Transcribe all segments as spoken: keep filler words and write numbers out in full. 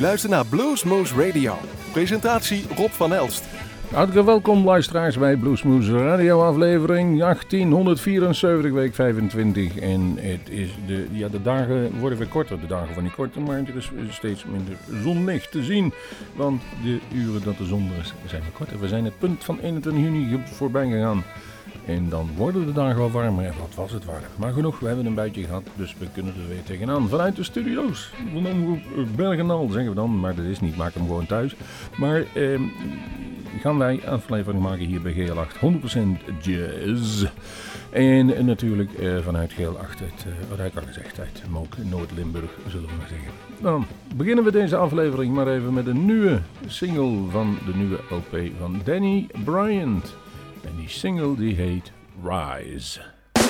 luistert naar Bluesmoose Radio. Presentatie Rob van Elst. Hartelijk welkom luisteraars bij Bluesmoose Radio aflevering achttienhonderdvierenzeventig, week vijfentwintig. En het is de, ja, de dagen worden weer korter, de dagen van die korter, maar er is steeds minder zonlicht te zien. Want de uren dat de zon is, zijn weer korter. We zijn het punt van eenentwintig juni voorbij gegaan. En dan worden de dagen wel warmer. En wat was het warm. Maar genoeg, we hebben een buitje gehad, dus we kunnen er weer tegenaan. Vanuit de studio's van Omroep Bergenal, zeggen we dan. Maar dat is niet, maak hem gewoon thuis. Maar eh, gaan wij aflevering maken hier bij G L acht, honderd procent jazz. En, en natuurlijk eh, vanuit G L acht, uit, eh, wat ik al gezegd uit Mook, Noord-Limburg, zullen we maar zeggen. Dan beginnen we deze aflevering maar even met een nieuwe single van de nieuwe L P van Danny Bryant. En die single die heet Rise. Take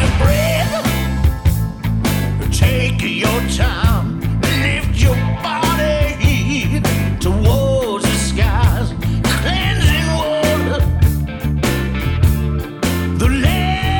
a breath, take your time, lift your body towards the skies, cleansing water. The land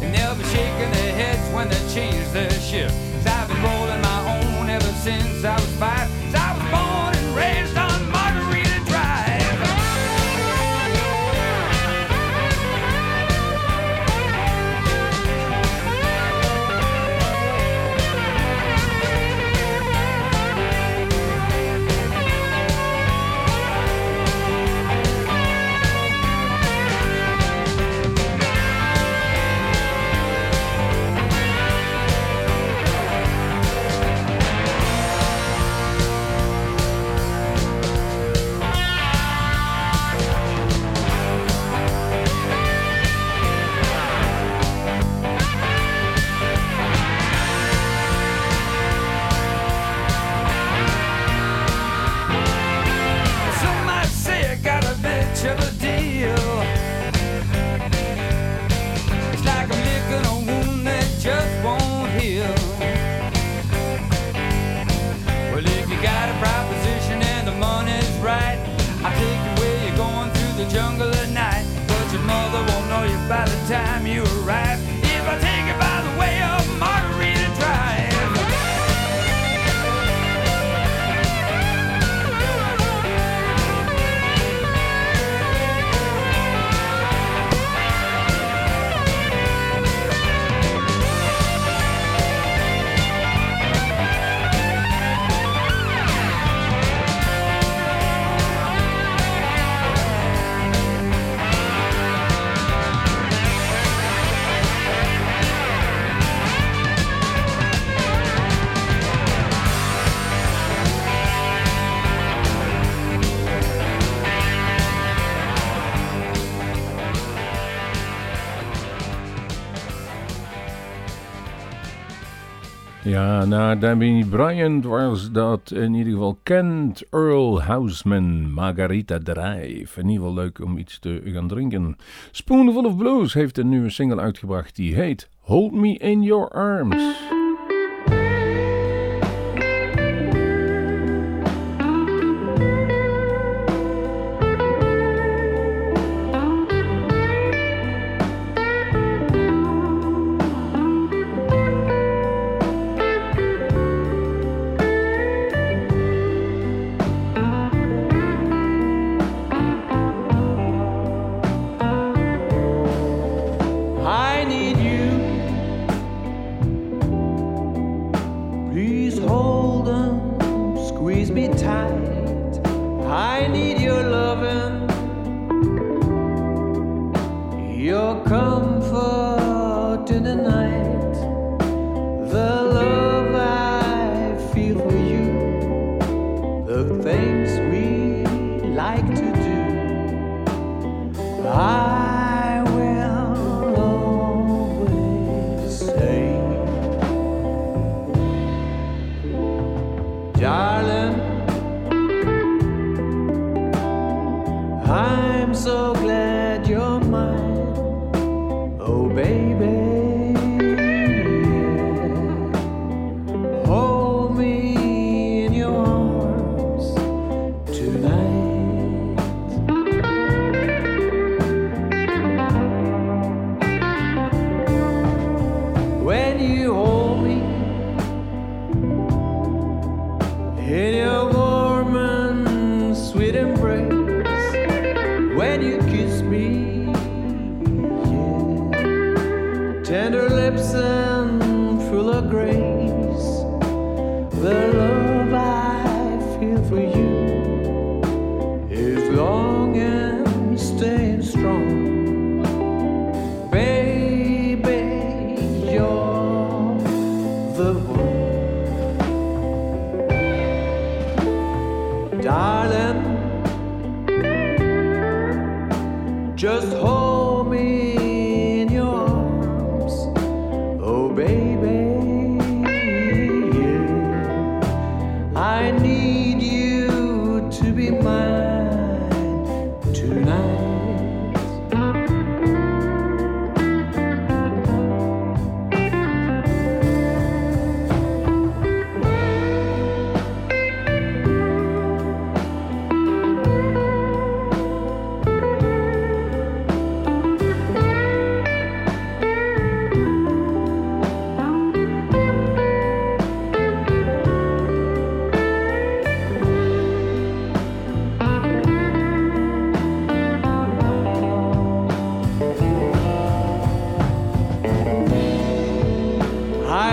and they'll be shaking their heads. when they changed their shift. Cause I've been rolling my own ever since I was five. Cause I was born and raised on Margarita Drive. Ja, na Danny Bryant was dat in ieder geval Kent Earl Houseman, Margarita Drive. In ieder geval leuk om iets te gaan drinken. Spoonful of Blues heeft een nieuwe single uitgebracht die heet Hold Me in Your Arms.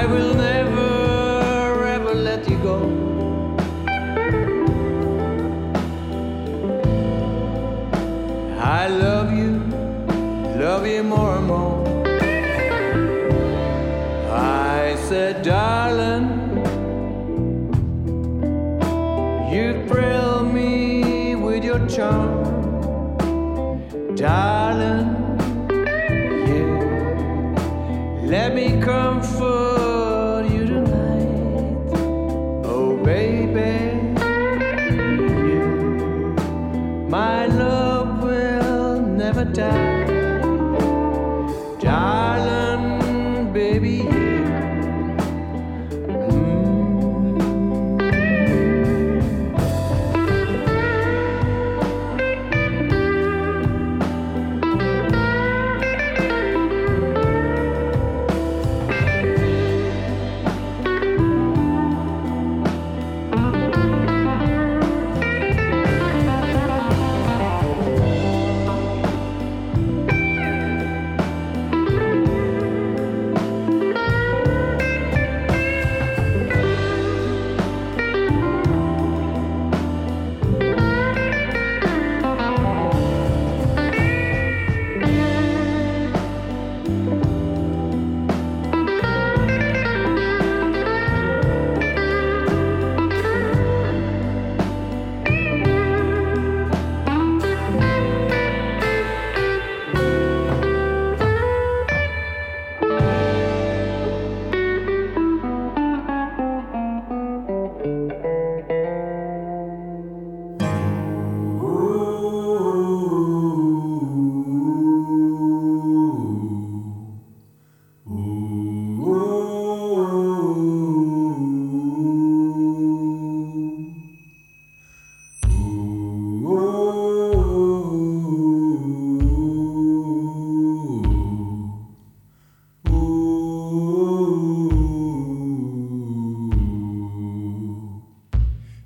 I will never ever let you go. I love you, love you more and more. I said, darling, you thrill me with your charm, darling. Let me comfort you tonight, oh baby, yeah. My love will never die, darling, baby, yeah.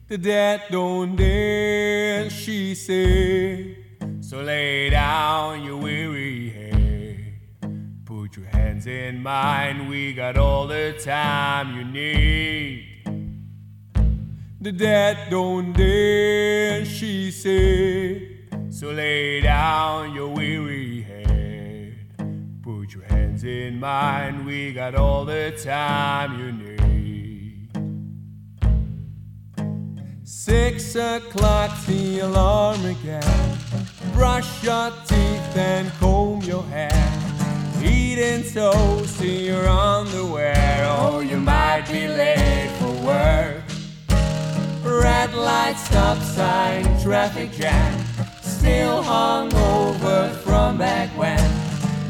The dead don't dance, she said. So lay down your weary head. Put your hands in mine. We got all the time you need. The dead don't dance, she said. So lay down your weary head. Put your hands in mine. We got all the time you need. Six o'clock, the alarm again. Brush your teeth and comb your hair. Eating toast in your underwear. Oh, you might be late for work. Red light, stop sign, traffic jam. Still hungover from back when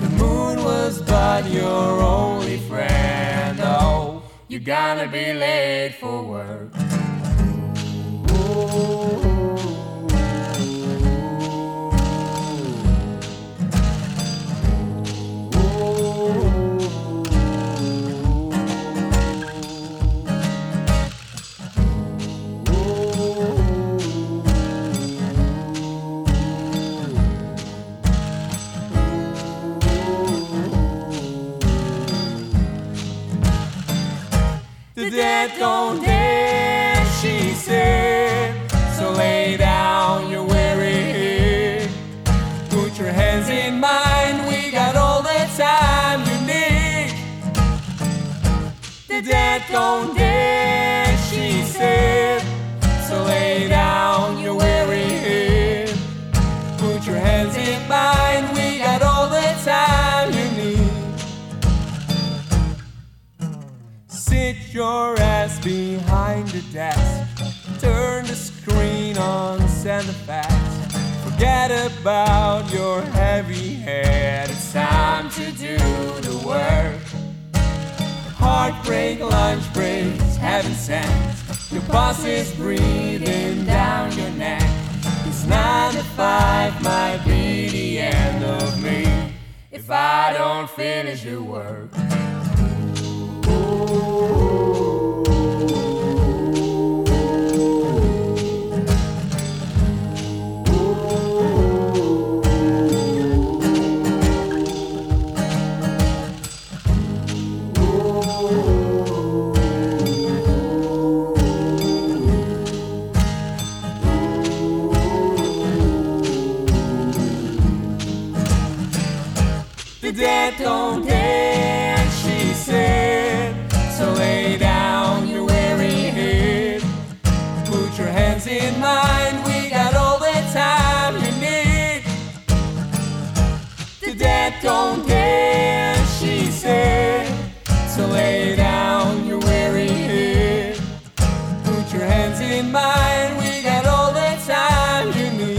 the moon was but your only friend. Oh, you're gonna be late for work. The dead don't dance, she said. So lay down your weary head. Put your hands in mine. We got all the time you need. The dead don't dance, she said. So lay down your weary head. Put your hands in mine. We got all the time you need. Sit your ass behind the desk. Turn the screen on, send the facts. Forget about your heavy head. It's time to do the work. Heartbreak, lunch breaks, heaven sent. Your boss is breathing down your neck. It's nine to five, might be the end of me if I don't finish your work. Oh, don't dance, she said. So lay down your weary head, put your hands in mine, we got all the time you need. The dead don't dance, she said. So lay down your weary head, put your hands in mine, we got all the time you need.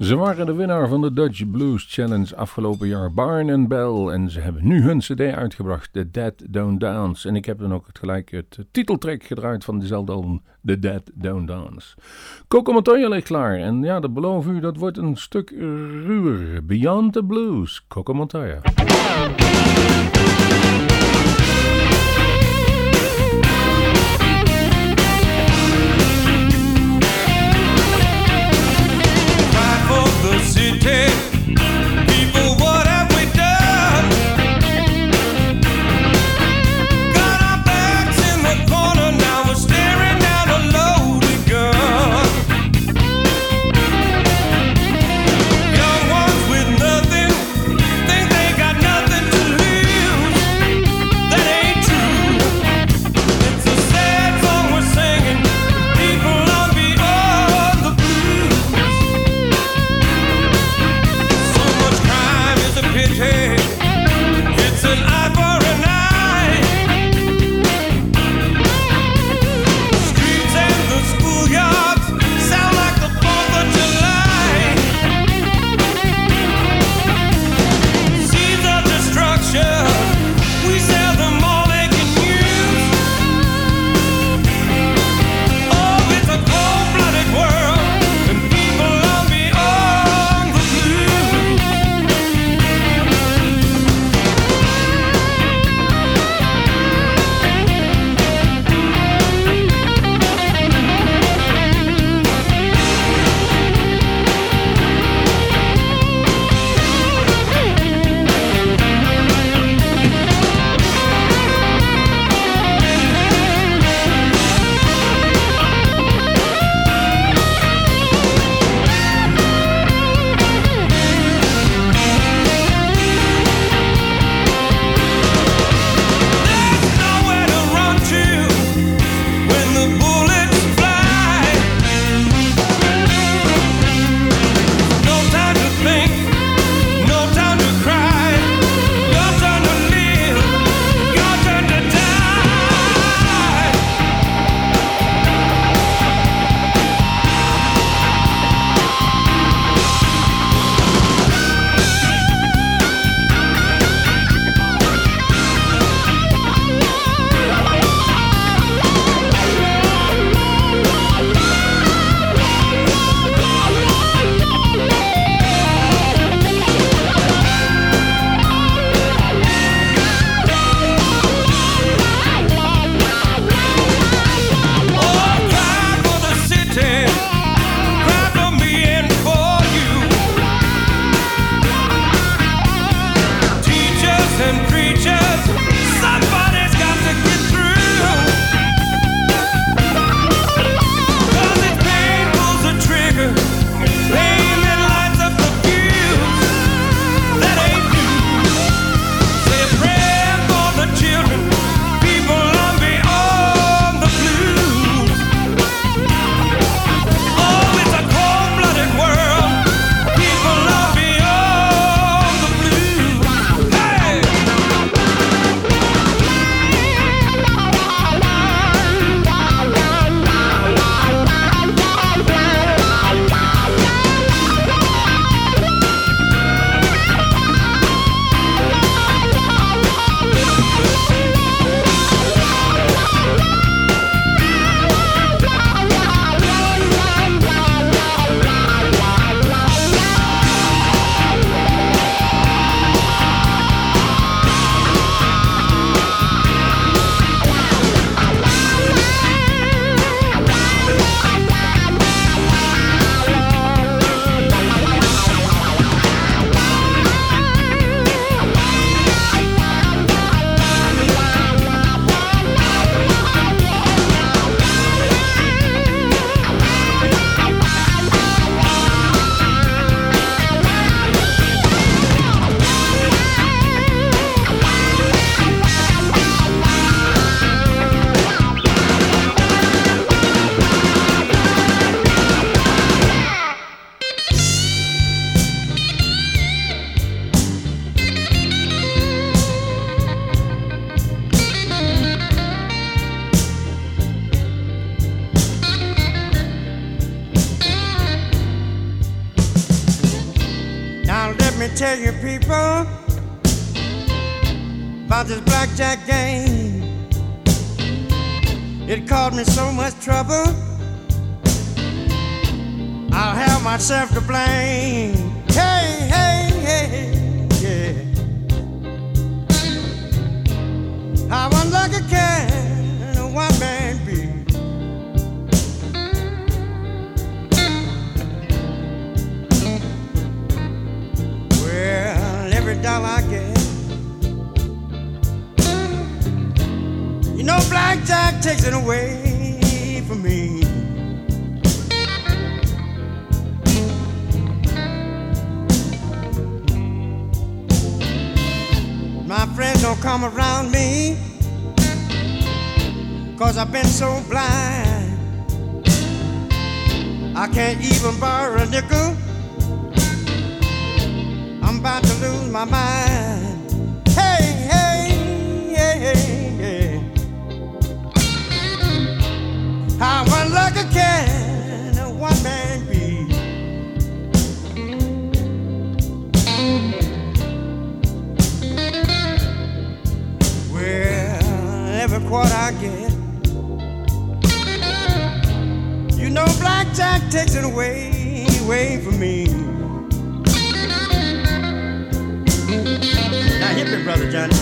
Ze waren de winnaar van de Dutch Blues Challenge afgelopen jaar, Barn and Bell. En ze hebben nu hun cd uitgebracht, The Dead Don't Dance. En ik heb dan ook gelijk het titeltrack gedraaid van dezelfde album, The Dead Don't Dance. Coco Montoya ligt klaar. En ja, dat beloof u, dat wordt een stuk ruwer. Beyond the Blues, Coco Montoya. Leave me tell you people about this blackjack game. It caused me so much trouble, I'll have myself to blame. Hey, hey, hey, yeah. How unlucky can a one man be? Well, every dollar I get, you know, blackjack takes it away from me. My friends don't come around me, 'cause I've been so blind. I can't even borrow a nickel, I'm about to lose my mind. Hey, hey, hey, hey, hey. How unlucky can a one man be? Every quarter I get, you know, blackjack takes it away, away from me. Now hit me, brother Johnny.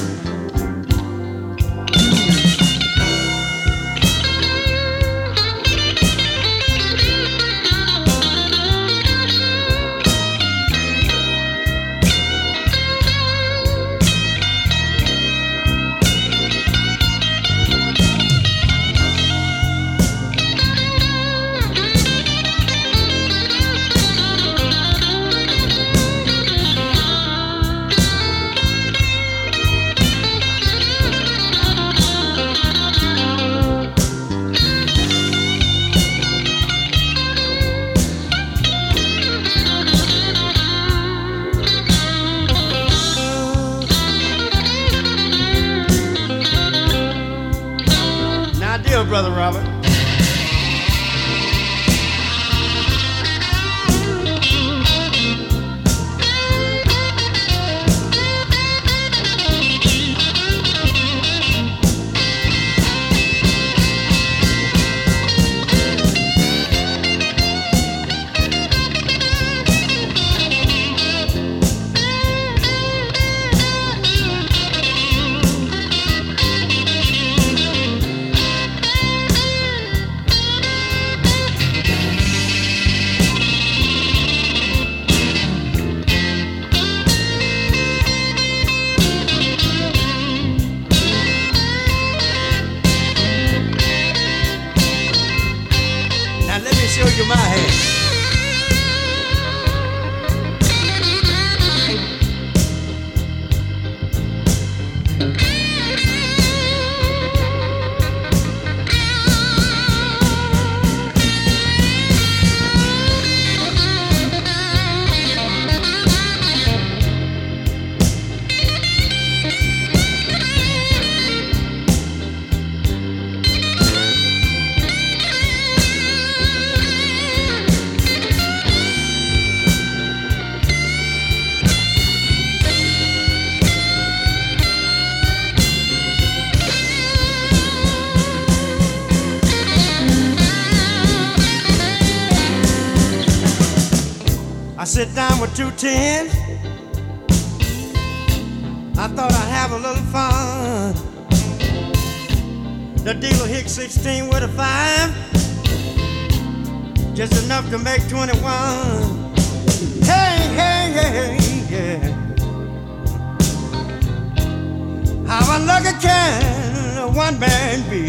Brother Robert. Sit down with two tens. I thought I'd have a little fun. The dealer hit sixteen with a five, just enough to make twenty-one. Hey, hey, hey, yeah. How unlucky can a one man be?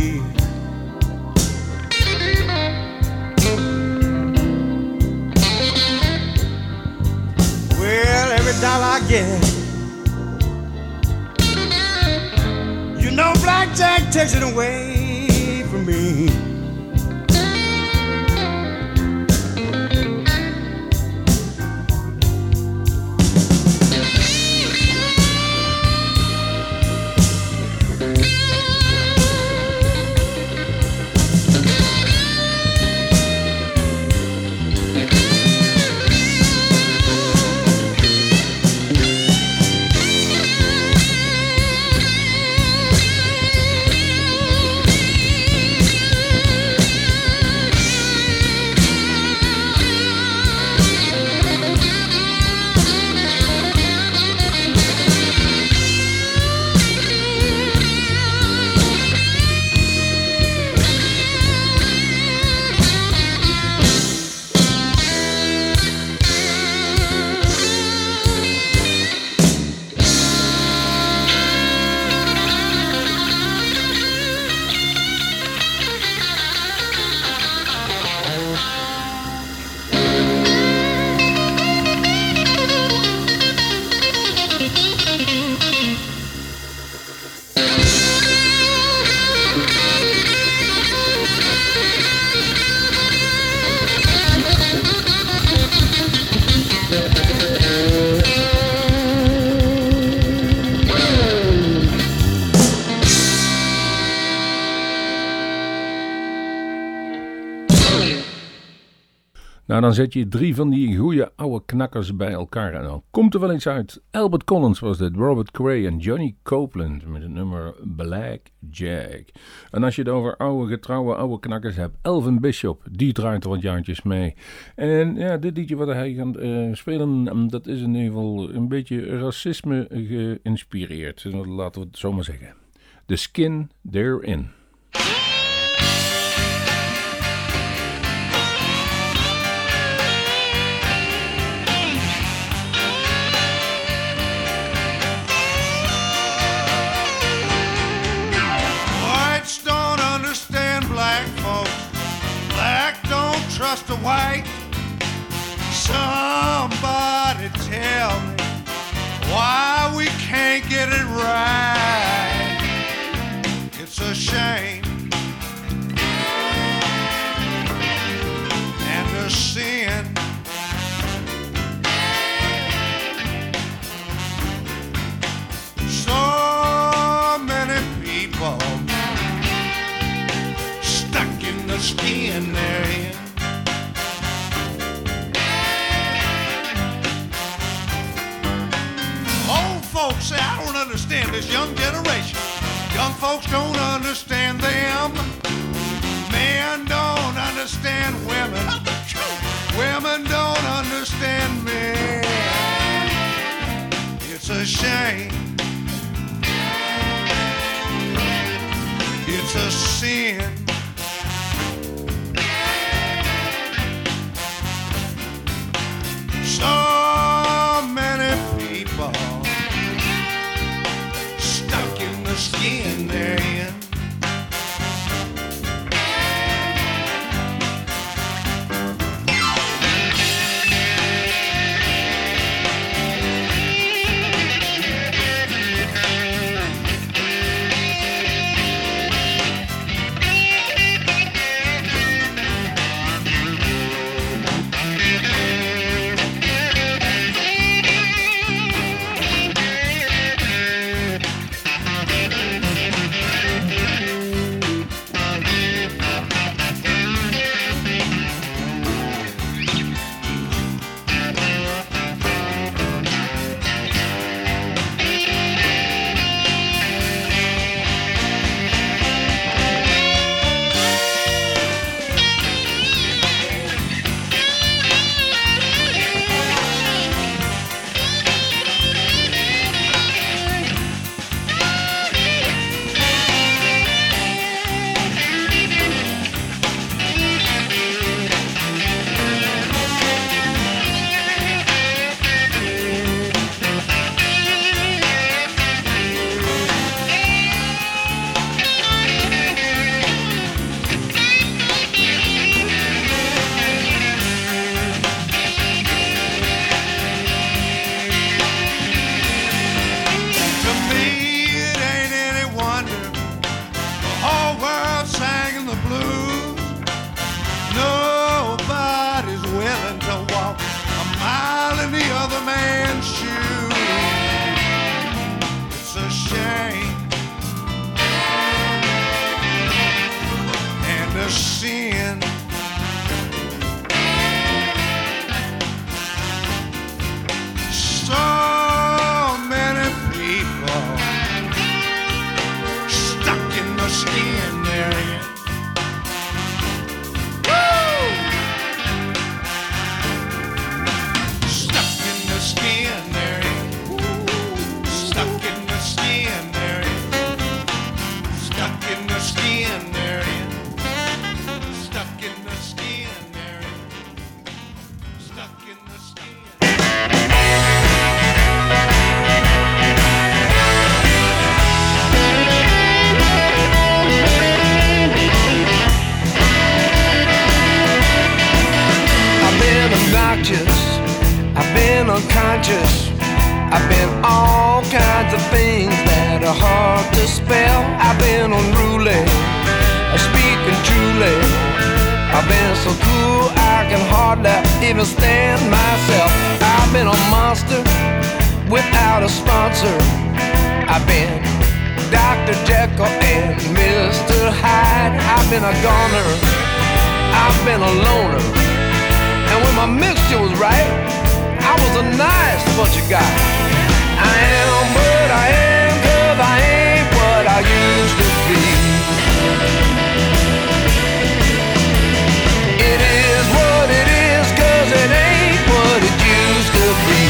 Well, every dollar I get, you know, blackjack takes it away from me. Nou, dan zet je drie van die goeie oude knakkers bij elkaar en dan komt er wel iets uit. Albert Collins was dit, Robert Cray en Johnny Copeland met het nummer Black Jack. En als je het over oude getrouwe oude knakkers hebt, Elvin Bishop, die draait er wat jaartjes mee. En ja, dit liedje wat hij gaat uh, spelen, dat is in ieder geval een beetje racisme geïnspireerd. Laten we het zo maar zeggen. The Skin They're In. Trust a white. Somebody tell me why we can't get it right. It's a shame and a sin. So many people stuck in the skin they're in. Folks say, I don't understand this young generation. Young folks don't understand them. Men don't understand women. Women don't understand men. It's a shame. It's a sin. So many people skin they're in. I've been a goner, I've been a loner, and And when my mixture was right, I was a nice bunch of guy. I am what I am, 'cause I ain't what I used to be. It is what it is, 'cause it ain't what it used to be.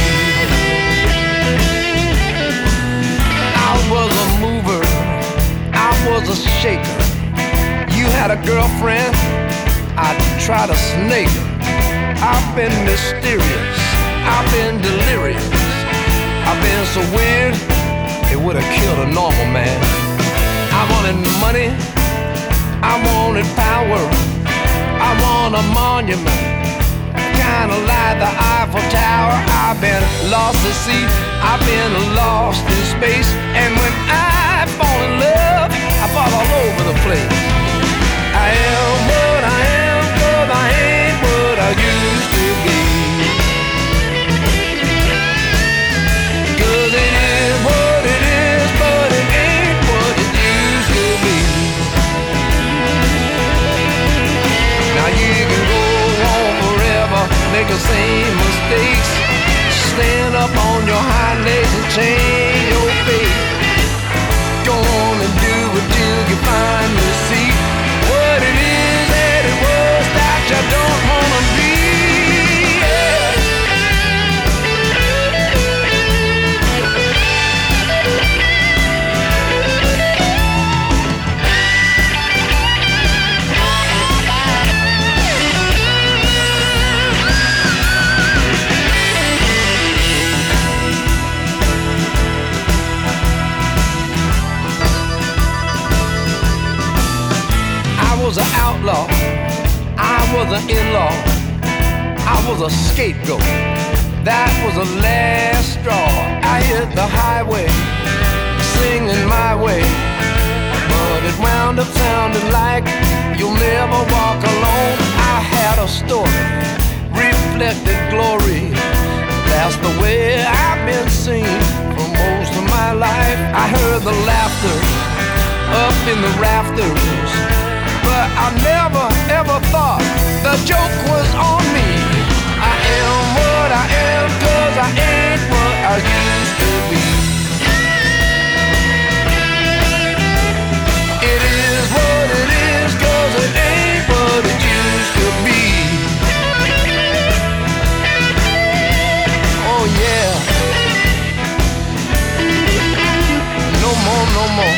I was a mover, I was a shaker. You had a girlfriend, I'd try to snake her. I've been mysterious, I've been delirious, I've been so weird, it would have killed a normal man. I wanted money, I wanted power, I want a monument, kinda like the Eiffel Tower. I've been lost at sea, I've been lost in space, and when I fall in love, I fall all over the place. I am what I am, 'cause I ain't what I used to be. 'Cause it is what it is, but it ain't what it used to be. Now you can go on forever, make the same mistakes, stand up on your hind legs and change your fate. Go on and do what you can finally see. What it is that it was that you don't wanna be. I was an outlaw, I was an in-law, I was a scapegoat, that was the last straw. I hit the highway, singing my way, but it wound up sounding like you'll never walk alone. I had a story, reflected glory, that's the way I've been seen for most of my life. I heard the laughter up in the rafters, but I never, ever thought the joke was on me. I am what I am, 'cause I ain't what I used to be. It is what it is, 'cause it ain't what it used to be. Oh yeah. No more, no more.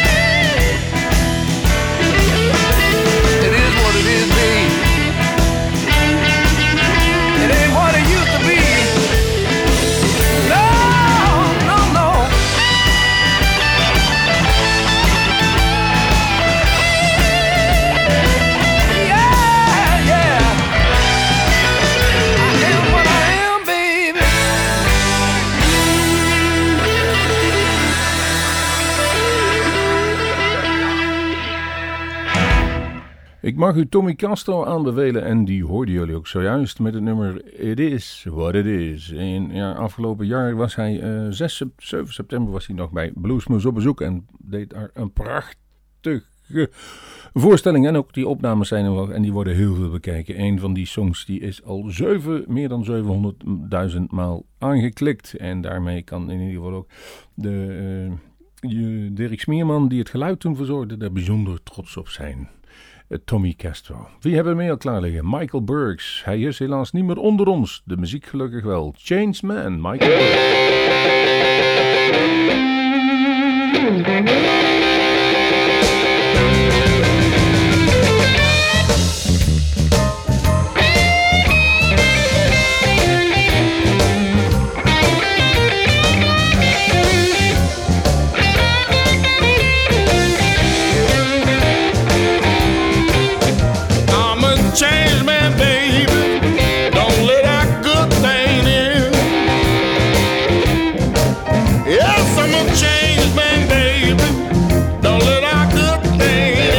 Ik mag u Tommy Castro aanbevelen en die hoorden jullie ook zojuist met het nummer It Is What It Is. En ja, afgelopen jaar was hij, uh, zes, zeven september was hij nog bij Bluesmoose op bezoek en deed daar een prachtige voorstelling. En ook die opnames zijn er wel en die worden heel veel bekeken. Een van die songs die is al zeven, meer dan zevenhonderdduizend maal aangeklikt. En daarmee kan in ieder geval ook de uh, Dirk Smeerman, die het geluid toen verzorgde, daar bijzonder trots op zijn. Tommy Castro. Wie hebben we mee al klaar liggen? Michael Burks. Hij is helaas niet meer onder ons. De muziek gelukkig wel. Changeman, Michael Burks. Change man, baby, don't let our good thing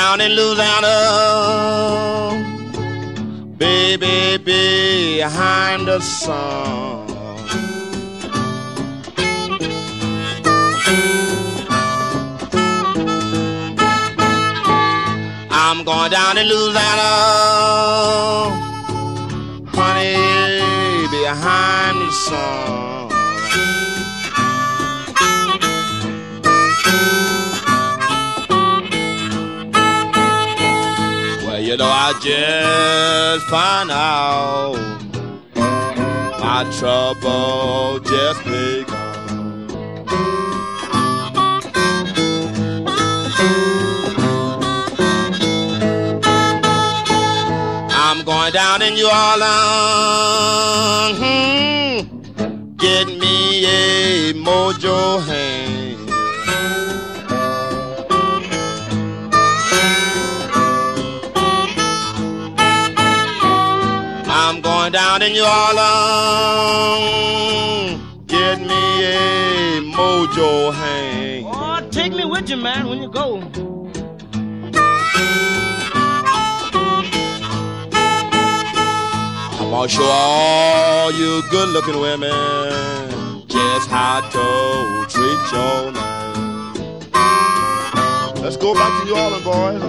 Down in Louisiana, baby, behind the sun. I'm going down in Louisiana, honey, behind the sun. You know, I just found out my trouble just begun. I'm going down in New Orleans, mm-hmm, get me a mojo hand. I'm going down in New Orleans, get me a mojo hand. Oh, take me with you, man, when you go. I'm gonna show all you good-looking women just how to treat your man. Let's go back to New Orleans, boys.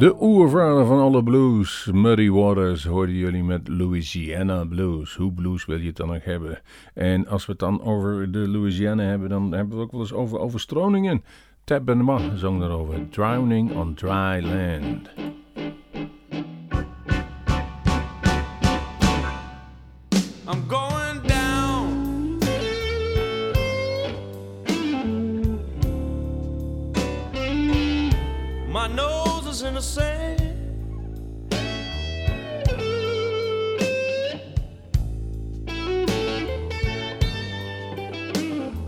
De oervader van alle blues, Muddy Waters, hoorden jullie met Louisiana Blues. Hoe blues wil je het dan nog hebben? En als we het dan over de Louisiana hebben, dan hebben we het ook wel eens over overstromingen. Tab Benoit zong daarover, Drowning on Dry Land. I'm going down. My nose in the sand,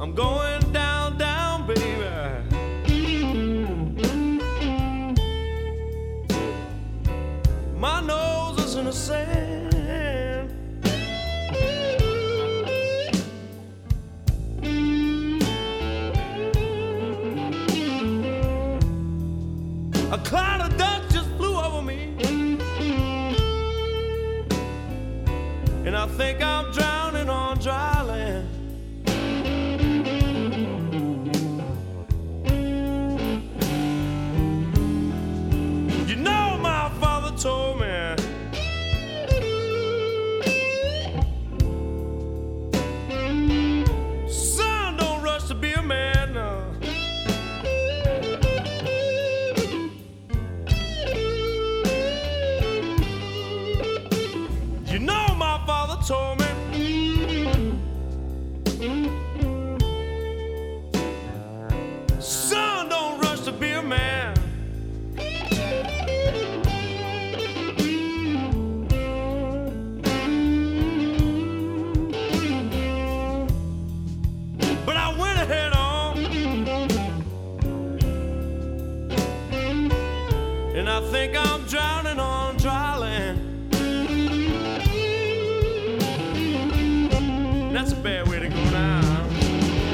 I'm going down, down, baby. My nose is in the sand. A cloud of dust just flew over me, and I think I'm drowning on dry land. You know my father told me, son, don't rush to be a man now. Told me, son, don't rush to be a man. But I went ahead on, and I think I'm drowning on dry land. That's a bad way to go now.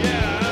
Yeah.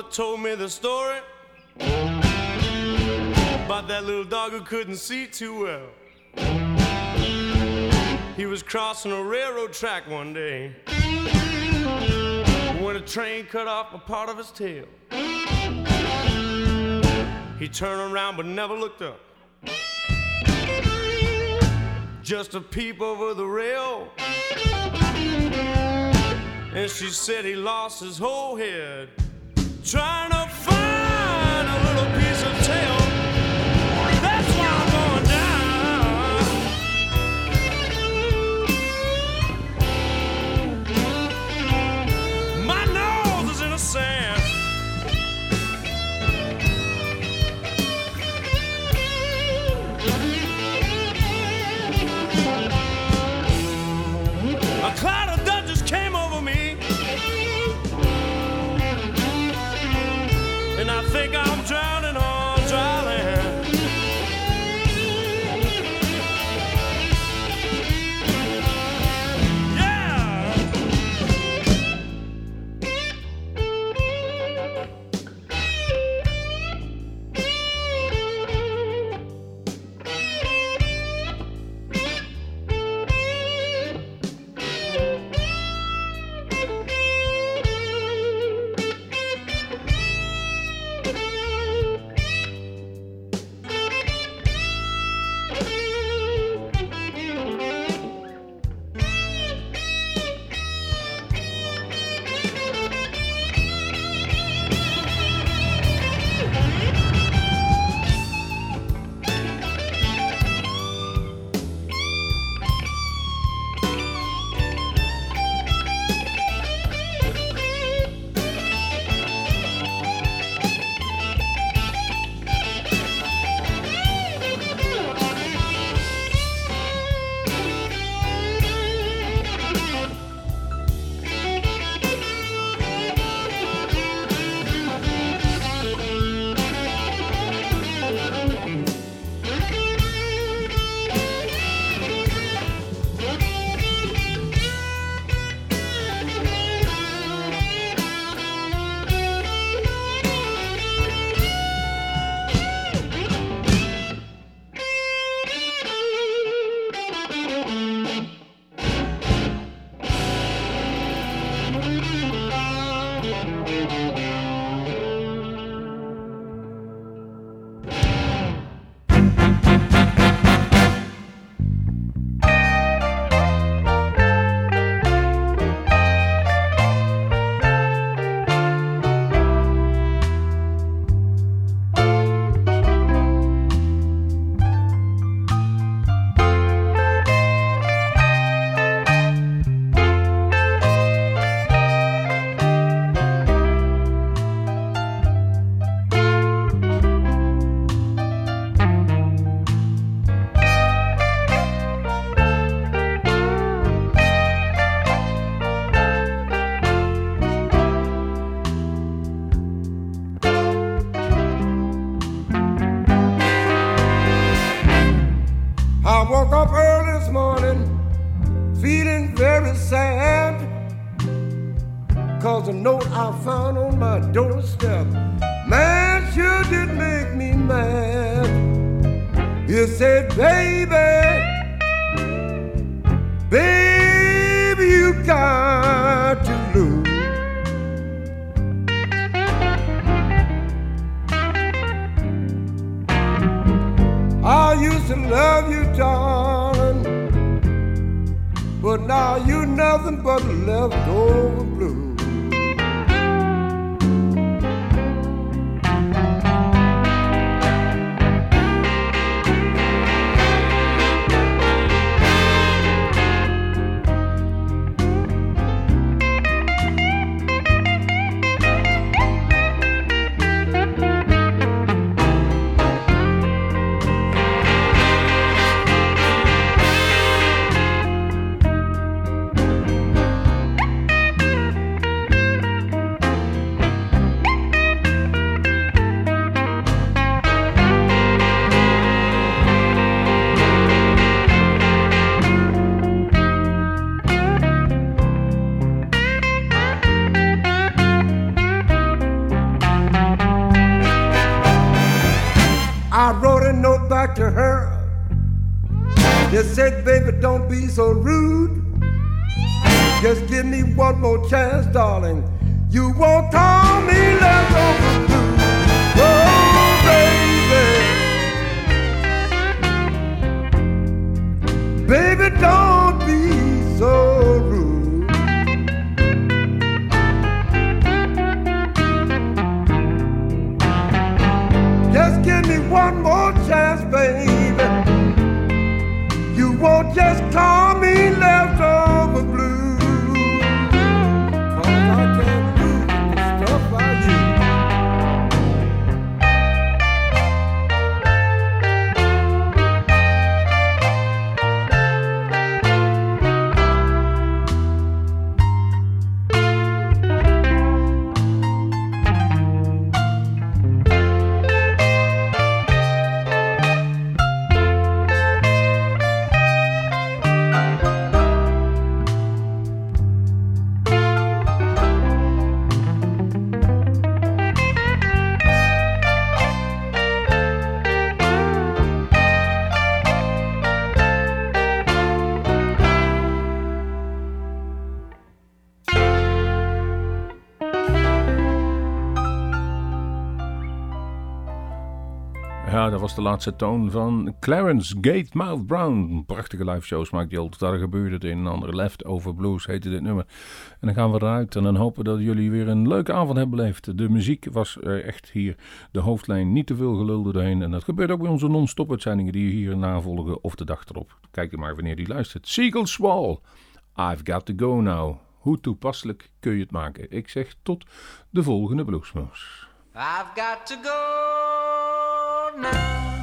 mother told me the story about that little dog who couldn't see too well. He was crossing a railroad track one day when a train cut off a part of his tail. He turned around but never looked up, just a peep over the rail. And she said he lost his whole head trying to find a little piece of tail. That's why I'm going down. My nose is in the sand. A cloud of dust just came over me, and I think I'm drowning on dry land. You said, baby, don't be so rude. Just give me one more chance, darling. You won't call me leftover blue. Oh, baby. Baby, don't be so rude. Just give me one more chance, baby. You won't just call me leftover blue. Ja, dat was de laatste toon van Clarence Gatemouth Brown. Prachtige live shows maakt die altijd. Daar gebeurde het een en ander. Leftover Blues heette dit nummer. En dan gaan we eruit en dan hopen dat jullie weer een leuke avond hebben beleefd. De muziek was echt hier de hoofdlijn. Niet te veel gelul doorheen. En dat gebeurt ook bij onze non-stop uitzendingen die hier navolgen of de dag erop. Kijk maar wanneer die luistert. Siegel-Schwall. I've got to go now. Hoe toepasselijk kun je het maken? Ik zeg tot de volgende Bluesmoose. I've got to go now.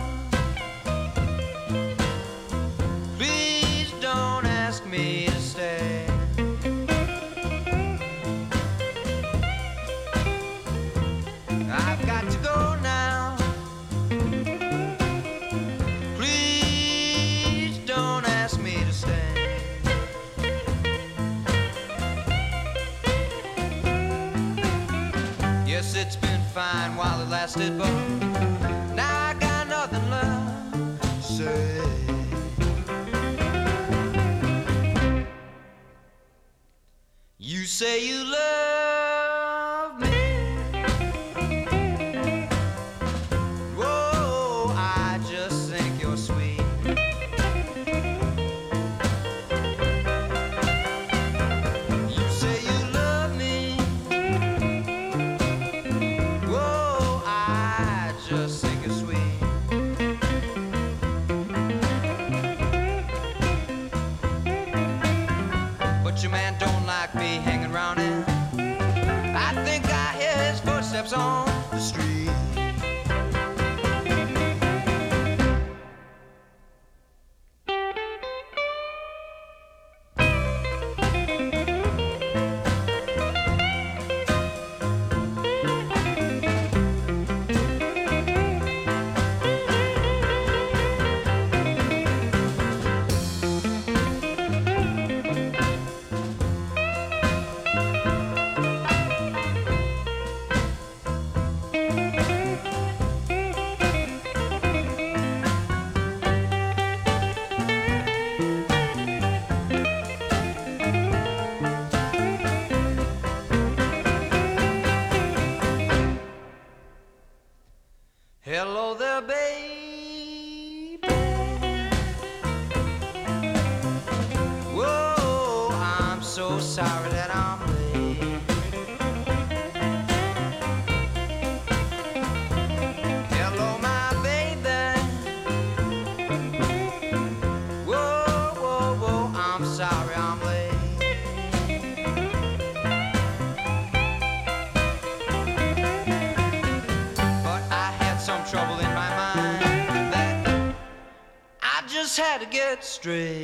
Please don't ask me to stay. I've got to go now. Please don't ask me to stay. Yes, it's been fine while it lasted, but now I got nothing left to say. You say you love me. Whoa, I just think you're sweet. You say you love me. Just think it's sweet. But your man don't like me hanging around and I think I hear his footsteps on the street. Straight.